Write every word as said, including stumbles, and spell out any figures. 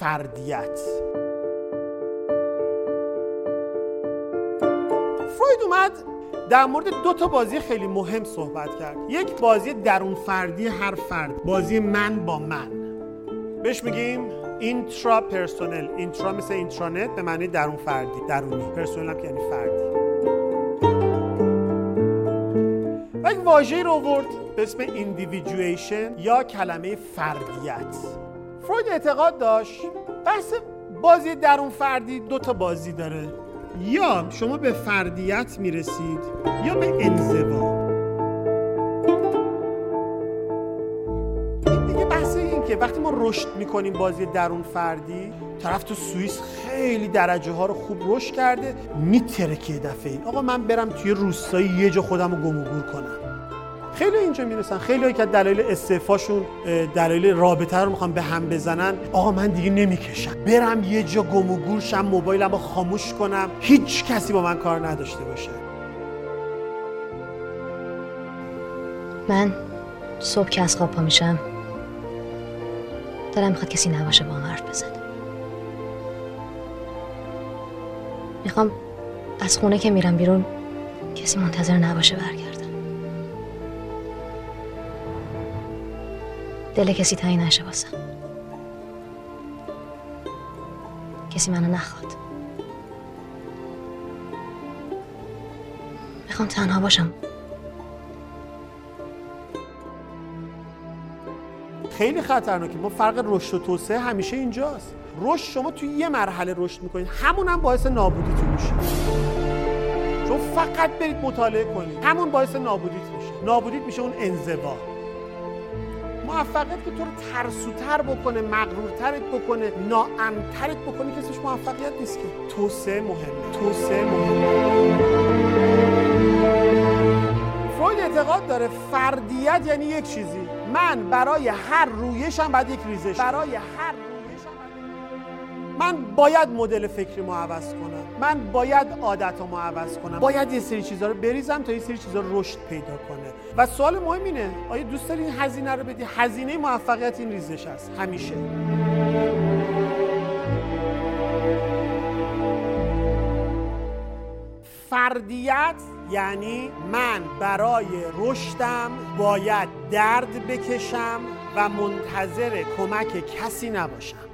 فردیت. فروید اومد در مورد دو تا بازی خیلی مهم صحبت کرد. یک بازی درون فردی هر فرد، بازی من با من، بهش میگیم اینترا پرسونل. اینترا مثل اینترانت به معنی درون فردی، درونی، پرسونل هم که یعنی فردی. و یک واژه رو آورد به اسم ایندیویدویشن یا کلمه فردیت. فروید اعتقاد داشت بحث بازی درون فردی دو تا بازی داره، یا شما به فردیت میرسید یا به انزوا. این دیگه بحث این که وقتی ما رشد میکنیم بازی درون فردی، طرف تو سوئیس خیلی درجه ها رو خوب رشد کرده، میترکه دفعه این آقا من برم توی روستایی یه جا خودم رو گم و گور کنم. خیلی اینجا میرسن، خیلی هایی که دلایل استعفاشون، دلایل رابطه رو میخوان به هم بزنن، آقا من دیگه نمیکشم، برم یه جا گم و گور شم، موبایلم رو خاموش کنم، هیچ کسی با من کار نداشته باشه. من صبح که از خواب پا میشم دلم میخواد کسی نباشه با من حرف بزنه. میخوام از خونه که میرم بیرون کسی منتظر نباشه برگردم، دل کسی تنگ نشه واسم، کسی منو نخواد. میخوام تنها باشم. خیلی خطرناکه. ما فرق رشد و توسعه همیشه اینجاست. رشد شما توی یه مرحله رشد میکنید، همون هم باعث نابودیتون میشه. شما فقط برید مطالعه کنید، همون باعث نابودیت میشه. نابودیت میشه اون انزوا. موفقیت که تو رو ترسوتر بکنه، مغرورترت بکنه، ناامن‌ترت بکنه، که اسمش موفقیت نیست که. توسعه مهمه. توسعه مهمه. فروید اعتقاد داره فردیت یعنی یک چیزی. من برای هر رویشم باید یک ریزش. برای هر من باید مدل فکریمو عوض کنم، من باید عادتامو عوض کنم، باید یه سری چیزا رو بریزم تا یه سری چیزا رشد پیدا کنه. و سوال مهم اینه، آیا دوست داری این هزینه رو بدی؟ هزینه موفقیت این ریزش است همیشه. فردیت یعنی من برای رشدم باید درد بکشم و منتظر کمک کسی نباشم.